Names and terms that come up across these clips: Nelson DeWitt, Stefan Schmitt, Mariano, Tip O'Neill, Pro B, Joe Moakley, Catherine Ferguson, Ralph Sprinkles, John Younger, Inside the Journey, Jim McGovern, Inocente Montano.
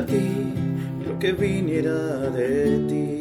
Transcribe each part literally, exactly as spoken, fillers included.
para ti, lo que viniera de ti.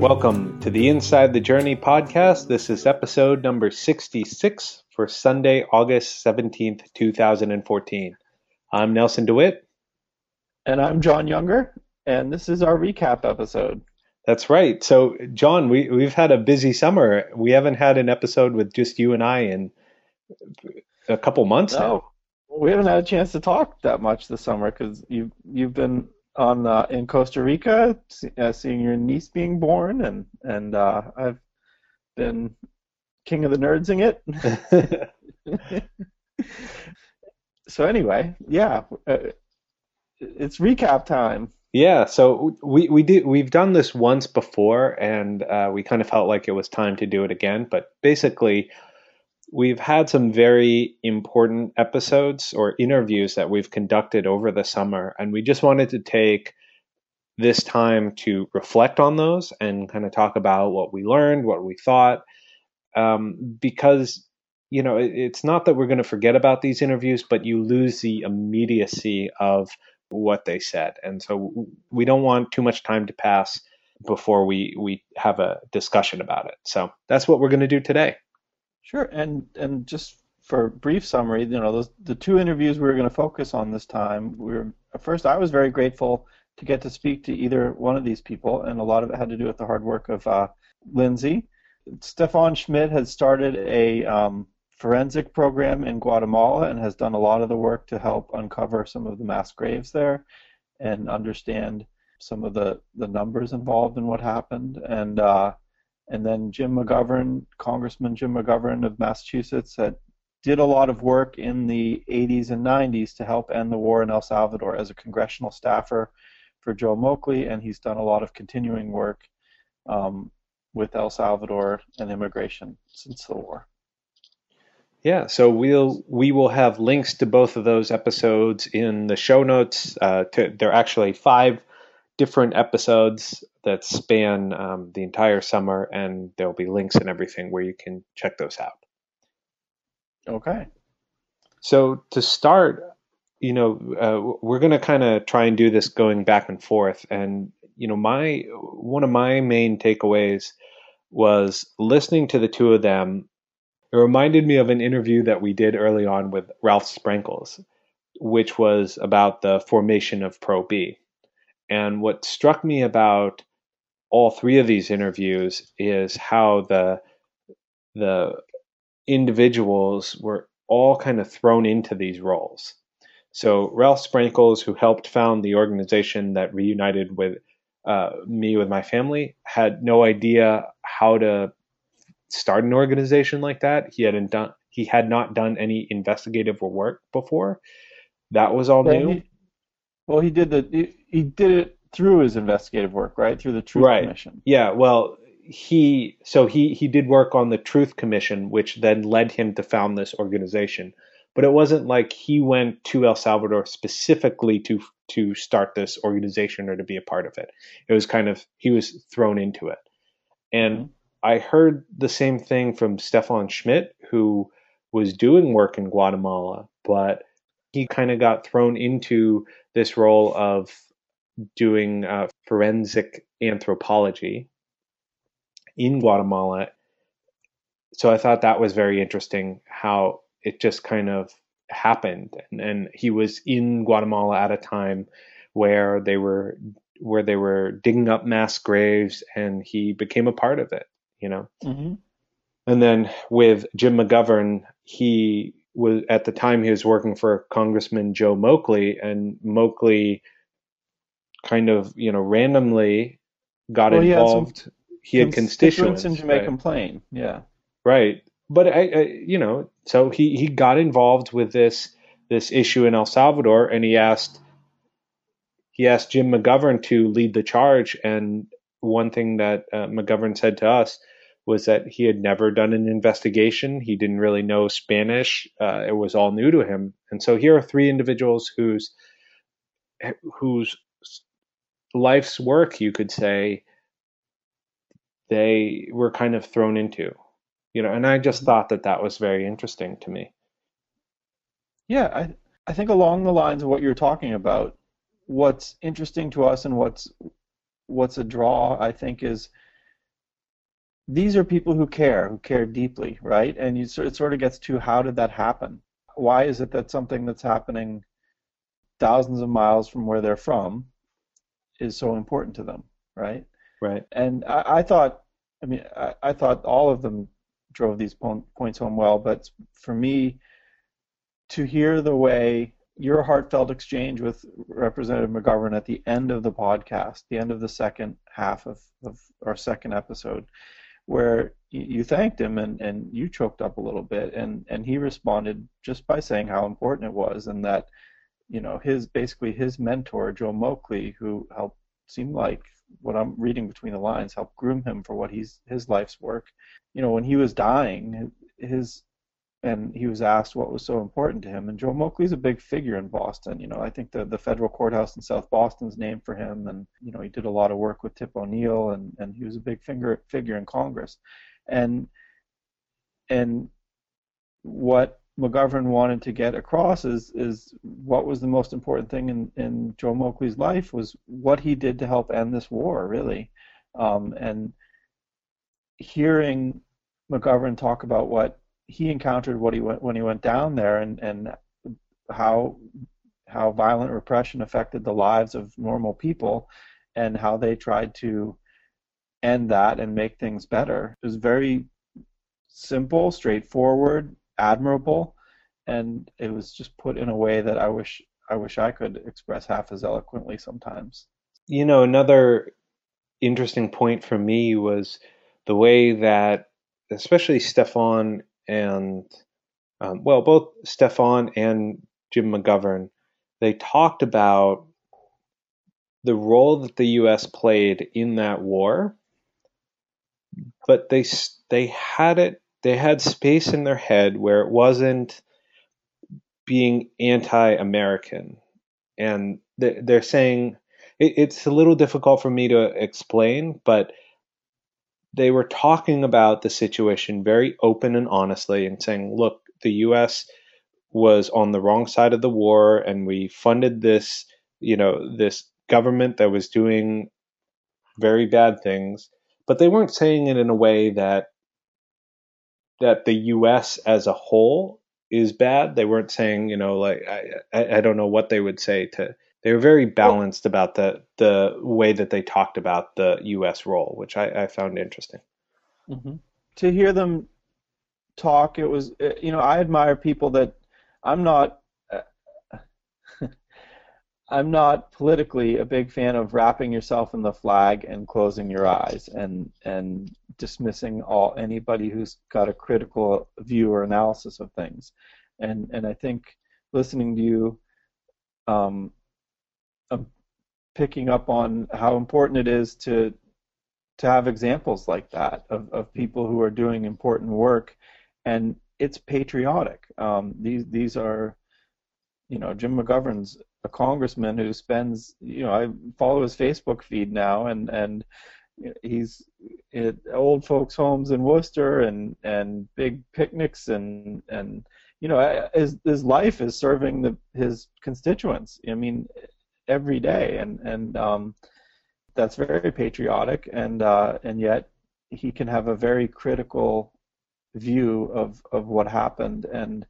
Welcome to the Inside the Journey podcast. This is episode number sixty-six for Sunday, August seventeenth, two thousand fourteen. I'm Nelson DeWitt. And I'm John Younger. And this is our recap episode. That's right. So, John, we, we've had a busy summer. We haven't had an episode with just you and I in a couple months no. now. We haven't had a chance to talk that much this summer because you've, you've been on uh, in Costa Rica, uh, seeing your niece being born, and, and uh, I've been king of the nerds-ing it. So anyway, yeah, uh, it's recap time. Yeah, so we we do we've done this once before, and uh, we kind of felt like it was time to do it again. But basically, we've had some very important episodes or interviews that we've conducted over the summer, and we just wanted to take this time to reflect on those and kind of talk about what we learned, what we thought, um, because you know it, it's not that we're going to forget about these interviews, but you lose the immediacy of what they said. And so we don't want too much time to pass before we, we have a discussion about it. So that's what we're going to do today. Sure. And and just for a brief summary, you know, those, the two interviews we were going to focus on this time, we were, first, I was very grateful to get to speak to either one of these people, and a lot of it had to do with the hard work of uh, Lindsay. Stefan Schmitt has started a um, forensic program in Guatemala and has done a lot of the work to help uncover some of the mass graves there and understand some of the, the numbers involved in what happened. And uh, and then Jim McGovern, Congressman Jim McGovern of Massachusetts, had, did a lot of work in the eighties and nineties to help end the war in El Salvador as a congressional staffer for Joe Moakley, and he's done a lot of continuing work um, with El Salvador and immigration since the war. Yeah, so we'll we will have links to both of those episodes in the show notes. Uh, to, there are actually five different episodes that span um, the entire summer, and there'll be links and everything where you can check those out. Okay. So to start, you know, uh, we're going to kind of try and do this going back and forth, and you know, my one of my main takeaways was listening to the two of them. It reminded me of an interview that we did early on with Ralph Sprinkles, which was about the formation of Pro B. And what struck me about all three of these interviews is how the the individuals were all kind of thrown into these roles. So Ralph Sprinkles, who helped found the organization that reunited with uh, me with my family, had no idea how to start an organization like that. He hadn't done. He had not done any investigative work before. That was all new. He, well, he did the. He, he did it through his investigative work, right? Through the Truth right. Commission. Yeah. Well, he. So he he did work on the Truth Commission, which then led him to found this organization. But it wasn't like he went to El Salvador specifically to to start this organization or to be a part of it. It was kind of he was thrown into it, and. Mm-hmm. I heard the same thing from Stefan Schmitt, who was doing work in Guatemala, but he kind of got thrown into this role of doing uh, forensic anthropology in Guatemala. So I thought that was very interesting how it just kind of happened. And, and he was in Guatemala at a time where they were where they were digging up mass graves, and he became a part of it. You know, mm-hmm. And then with Jim McGovern, he was at the time he was working for Congressman Joe Moakley, and Moakley kind of you know randomly got well, involved. He had, some, he had constituents in Jamaica right? Plain, yeah, right. But I, I, you know, so he he got involved with this this issue in El Salvador, and he asked he asked Jim McGovern to lead the charge. And one thing that uh, McGovern said to us was that he had never done an investigation. He didn't really know Spanish. Uh, it was all new to him. And so here are three individuals whose whose life's work, you could say, they were kind of thrown into, you know. And I just thought that that was very interesting to me. Yeah, I I think along the lines of what you're talking about, what's interesting to us and what's what's a draw, I think, is these are people who care, who care deeply, right? And you, it sort of gets to, how did that happen? Why is it that something that's happening thousands of miles from where they're from is so important to them, right? Right. And I, I thought, I mean, I, I thought all of them drove these po- points home well, but for me, to hear the way your heartfelt exchange with Representative McGovern at the end of the podcast, the end of the second half of, of our second episode, where you thanked him and, and you choked up a little bit, and, and he responded just by saying how important it was, and that, you know, his basically his mentor, Joe Moakley, who helped, seemed like, what I'm reading between the lines, helped groom him for what he's his life's work. You know, when he was dying, his and he was asked what was so important to him, and Joe Moakley's a big figure in Boston. You know, I think the, the federal courthouse in South Boston's named for him, and, you know, he did a lot of work with Tip O'Neill, and, and he was a big finger, figure in Congress. And and what McGovern wanted to get across is is what was the most important thing in, in Joe Moakley's life was what he did to help end this war, really. Um, and hearing McGovern talk about what he encountered what he went, when he went down there, and, and how how violent repression affected the lives of normal people, and how they tried to end that and make things better. It was very simple, straightforward, admirable, and it was just put in a way that I wish I wish I could express half as eloquently sometimes. You know, another interesting point for me was the way that, especially Stefan and, um, well, both Stefan and Jim McGovern, they talked about the role that the U S played in that war, but they they had it, they had space in their head where it wasn't being anti-American. And they're, they're saying, it, it's a little difficult for me to explain, but they were talking about the situation very open and honestly and saying, look, the U S was on the wrong side of the war, and we funded this, you know, this government that was doing very bad things. But they weren't saying it in a way that that the U S as a whole is bad. They weren't saying, you know, like, I, I don't know what they would say to. They were very balanced about the, the way that they talked about the U S role, which I, I found interesting. Mm-hmm. To hear them talk, it was, you know, I admire people that I'm not, uh, I'm not politically a big fan of wrapping yourself in the flag and closing your eyes and and dismissing all anybody who's got a critical view or analysis of things. And, and I think listening to you, um, I'm picking up on how important it is to to have examples like that of, of people who are doing important work, and it's patriotic. Um, these these are, you know, Jim McGovern's a congressman who spends, you know, I follow his Facebook feed now, and and he's at old folks' homes in Worcester and and big picnics and and you know his his life is serving the his constituents. I mean, every day, and and um, that's very patriotic, and uh, and yet he can have a very critical view of, of what happened, and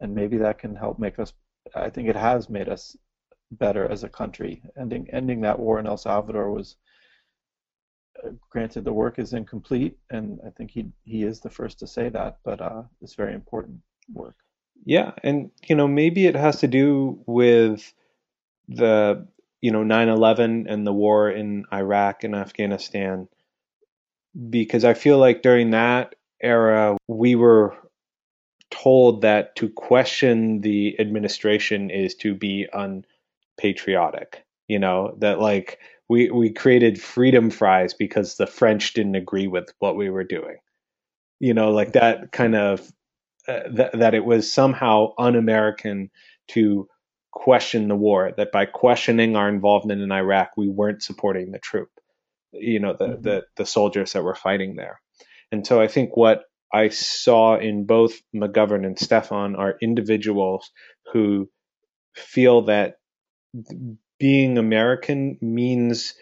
and maybe that can help make us. I think it has made us better as a country. Ending ending that war in El Salvador was, uh, granted, the work is incomplete, and I think he he is the first to say that, but uh, it's very important work. Yeah, and you know maybe it has to do with the, you know, nine eleven and the war in Iraq and Afghanistan, because I feel like during that era, we were told that to question the administration is to be unpatriotic, you know, that like we, we created freedom fries because the French didn't agree with what we were doing, you know, like that kind of, uh, th- that it was somehow un-American to question the war, that by questioning our involvement in Iraq, we weren't supporting the troop, you know, the, mm-hmm. the, the soldiers that were fighting there. And so I think what I saw in both McGovern and Stefan are individuals who feel that being American means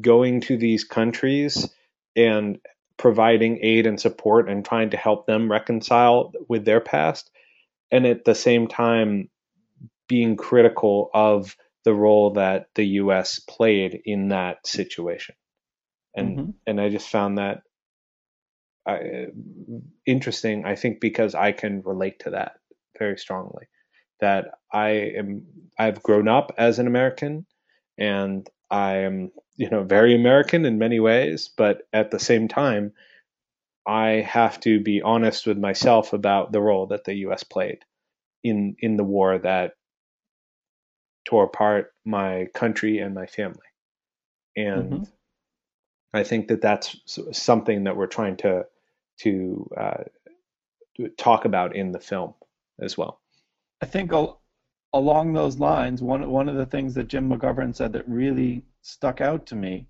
going to these countries and providing aid and support and trying to help them reconcile with their past, and at the same time being critical of the role that the U S played in that situation. And mm-hmm. and I just found that uh, interesting, I think, because I can relate to that very strongly, that I am, I've grown up as an American, and I am, you know, very American in many ways, but at the same time, I have to be honest with myself about the role that the U S played in, in the war that tore apart my country and my family. And mm-hmm. I think that that's something that we're trying to to uh, talk about in the film as well. I think al- along those lines, one one of the things that Jim McGovern said that really stuck out to me,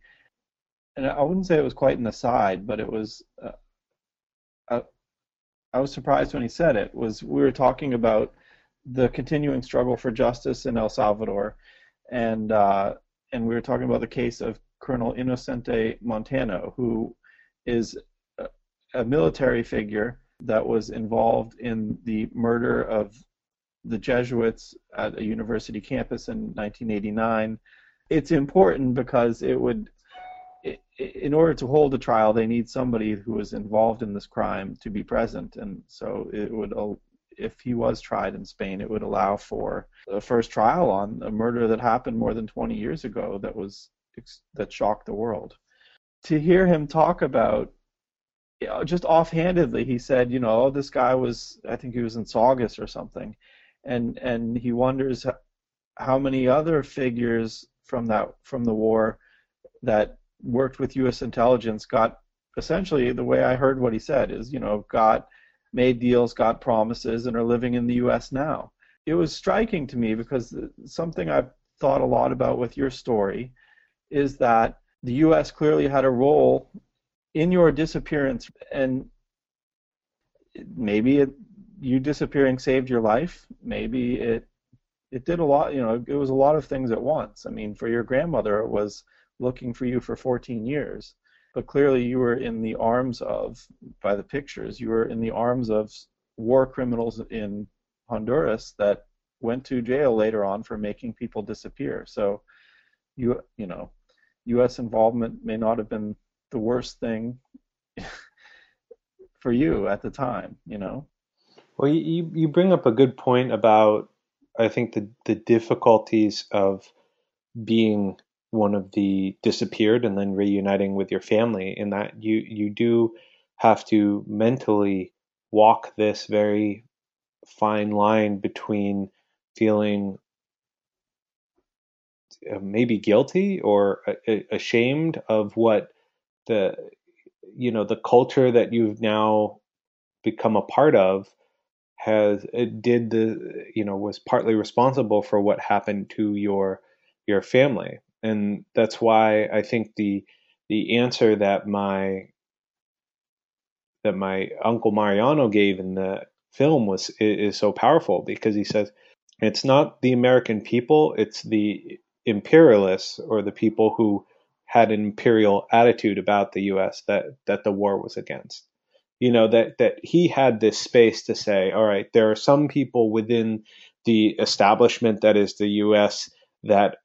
and I wouldn't say it was quite an aside, but it was, uh, I, I was surprised when he said it, was we were talking about the continuing struggle for justice in El Salvador, and uh, and we were talking about the case of Colonel Inocente Montano, who is a, a military figure that was involved in the murder of the Jesuits at a university campus in nineteen eighty-nine. It's important because it would, it, in order to hold a trial, they need somebody who was involved in this crime to be present, and so it would, if he was tried in Spain, it would allow for a first trial on a murder that happened more than twenty years ago that was that shocked the world. To hear him talk about, you know, just offhandedly, he said, you know, oh, this guy was, I think he was in Saugus or something, and and he wonders how many other figures from that from the war that worked with U S intelligence got, essentially, the way I heard what he said is, you know, got made deals, got promises, and are living in the U S now. It was striking to me because something I've thought a lot about with your story is that the U S clearly had a role in your disappearance, and maybe it, you disappearing saved your life. Maybe it it did a lot, you know, it was a lot of things at once. I mean, for your grandmother, it was looking for you for fourteen years, but clearly you were in the arms of, by the pictures, you were in the arms of war criminals in Honduras that went to jail later on for making people disappear. So You, you know, U S involvement may not have been the worst thing for you at the time, you know? Well, you, you bring up a good point about, I think, the, the difficulties of being one of the disappeared and then reuniting with your family, in that you, you do have to mentally walk this very fine line between feeling maybe guilty or ashamed of what the, you know, the culture that you've now become a part of has, it did the, you know, was partly responsible for what happened to your, your family. And that's why I think the, the answer that my, that my uncle Mariano gave in the film was, is so powerful, because he says, it's not the American people, it's the imperialists, or the people who had an imperial attitude about the U S that, that the war was against. You know, that, that he had this space to say, all right, there are some people within the establishment that is the U S that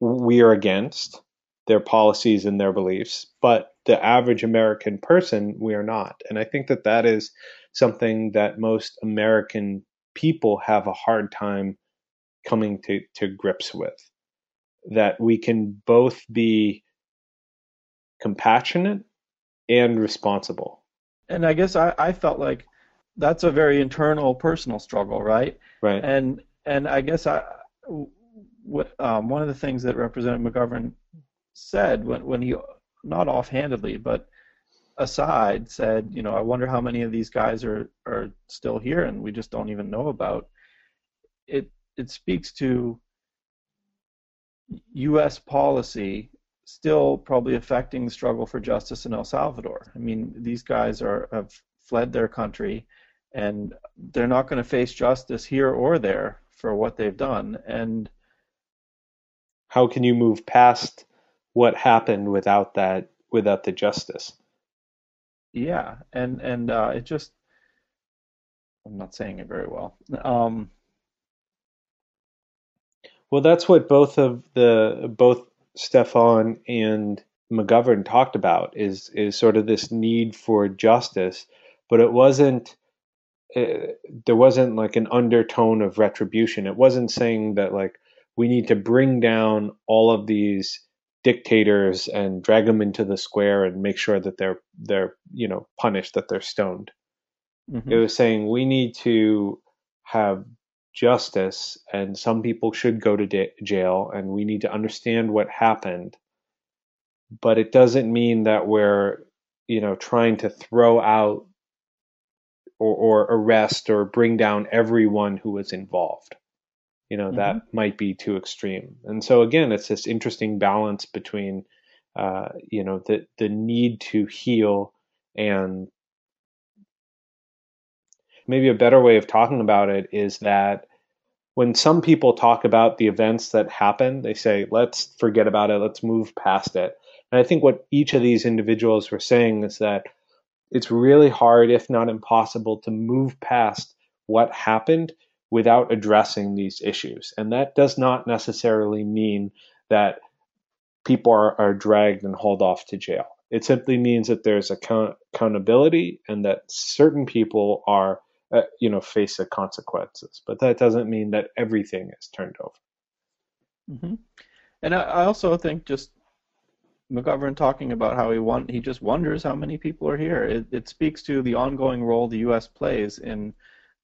we are against, their policies and their beliefs, but the average American person, we are not. And I think that that is something that most American people have a hard time coming to, to grips with, that we can both be compassionate and responsible. And I guess I, I felt like that's a very internal, personal struggle, right? Right. And and I guess I, what, um, one of the things that Representative McGovern said when when he, not offhandedly, but aside, said, you know, I wonder how many of these guys are, are still here and we just don't even know about. It it speaks to U S policy still probably affecting the struggle for justice in El Salvador. I mean, these guys are have fled their country, and they're not going to face justice here or there for what they've done. And how can you move past what happened without that, without the justice? Yeah, and and uh, it just, I'm not saying it very well. Um, well, that's what both of the both Stefan and McGovern talked about, is is sort of this need for justice, but it wasn't. Uh, there wasn't like an undertone of retribution. It wasn't saying that like we need to bring down all of these dictators and drag them into the square and make sure that they're they're you know punished, that they're stoned. Mm-hmm. It was saying we need to have justice, and some people should go to da- jail, and we need to understand what happened. But it doesn't mean that we're you know trying to throw out or, or arrest or bring down everyone who was involved. You know, mm-hmm. that might be too extreme. And so again, it's this interesting balance between, uh, you know, the, the need to heal, and maybe a better way of talking about it is that when some people talk about the events that happen, they say, let's forget about it, let's move past it. And I think what each of these individuals were saying is that it's really hard, if not impossible, to move past what happened without addressing these issues. And that does not necessarily mean that people are, are dragged and hauled off to jail. It simply means that there's account- accountability and that certain people are, uh, you know, face the consequences. But that doesn't mean that everything is turned over. Mm-hmm. And I, I also think just McGovern talking about how he won, he just wonders how many people are here. It, it speaks to the ongoing role the U S plays in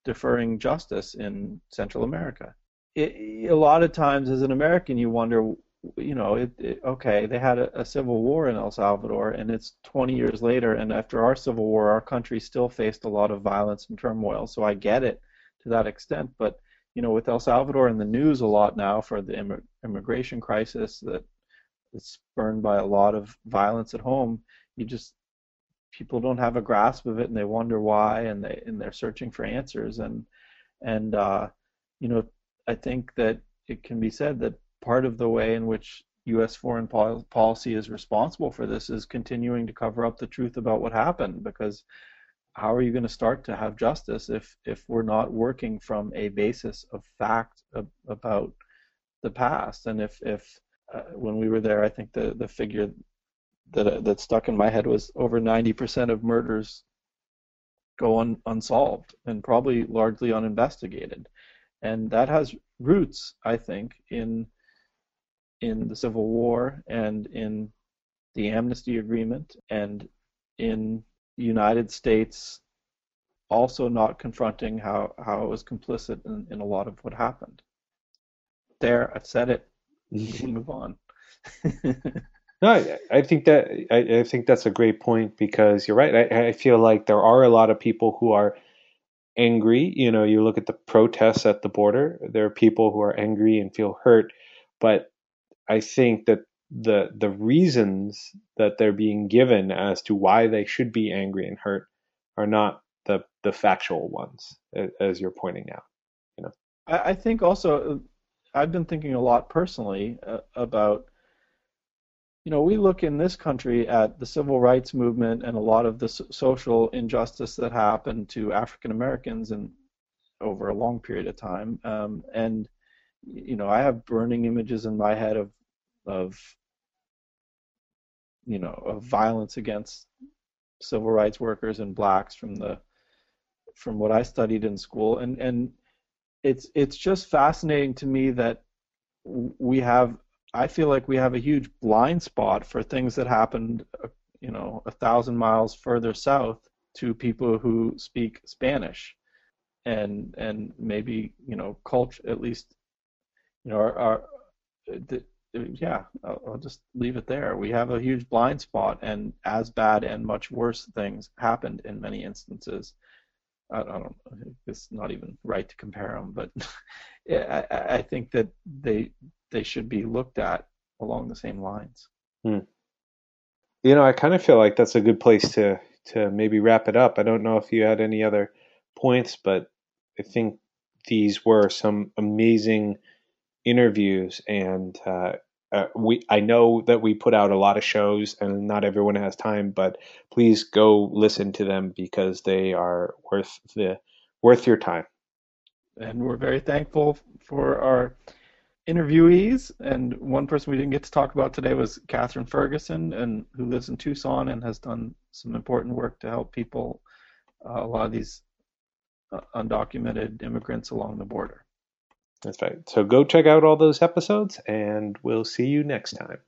deferring justice in Central America. It, a lot of times, as an American, you wonder, you know, it, it, okay, they had a, a civil war in El Salvador, and it's twenty years later, and after our civil war, our country still faced a lot of violence and turmoil. So I get it to that extent, but you know, with El Salvador in the news a lot now for the immig- immigration crisis that. It's spurned by a lot of violence at home. You just, people don't have a grasp of it, and they wonder why, and they and they're searching for answers. And and uh, you know, I think that it can be said that part of the way in which U S foreign pol- policy is responsible for this is continuing to cover up the truth about what happened. Because how are you going to start to have justice if if we're not working from a basis of fact ab- about the past, and if if Uh, when we were there, I think the, the figure that uh, that stuck in my head was over ninety percent of murders go un, unsolved and probably largely uninvestigated. And that has roots, I think, in in the Civil War and in the Amnesty Agreement and in the United States also not confronting how, how it was complicit in, in a lot of what happened. There, I've said it. You can move on. no, I, I think that I, I think that's a great point, because you're right. I, I feel like there are a lot of people who are angry. You know, you look at the protests at the border. There are people who are angry and feel hurt, but I think that the the reasons that they're being given as to why they should be angry and hurt are not the the factual ones, as you're pointing out. You know, I, I think also. I've been thinking a lot personally uh, about, you know, we look in this country at the civil rights movement and a lot of the so- social injustice that happened to African Americans and over a long period of time. Um, and, you know, I have burning images in my head of, of, you know, of violence against civil rights workers and blacks from the, from what I studied in school. And, and, It's it's just fascinating to me that we have, I feel like we have a huge blind spot for things that happened, you know, a thousand miles further south to people who speak Spanish, and and maybe you know culture at least, you know, our, our the, yeah, I'll, I'll just leave it there. We have a huge blind spot, and as bad and much worse things happened in many instances. I don't. It's not even right to compare them, but yeah, I, I think that they they should be looked at along the same lines. Hmm. You know, I kind of feel like that's a good place to to maybe wrap it up. I don't know if you had any other points, but I think these were some amazing interviews, and uh, uh, we I know that we put out a lot of shows, and not everyone has time, but please go listen to them because they are worth the worth your time. And we're very thankful for our interviewees. And one person we didn't get to talk about today was Catherine Ferguson, and who lives in Tucson and has done some important work to help people, uh, a lot of these uh, undocumented immigrants along the border. That's right. So go check out all those episodes, and we'll see you next time.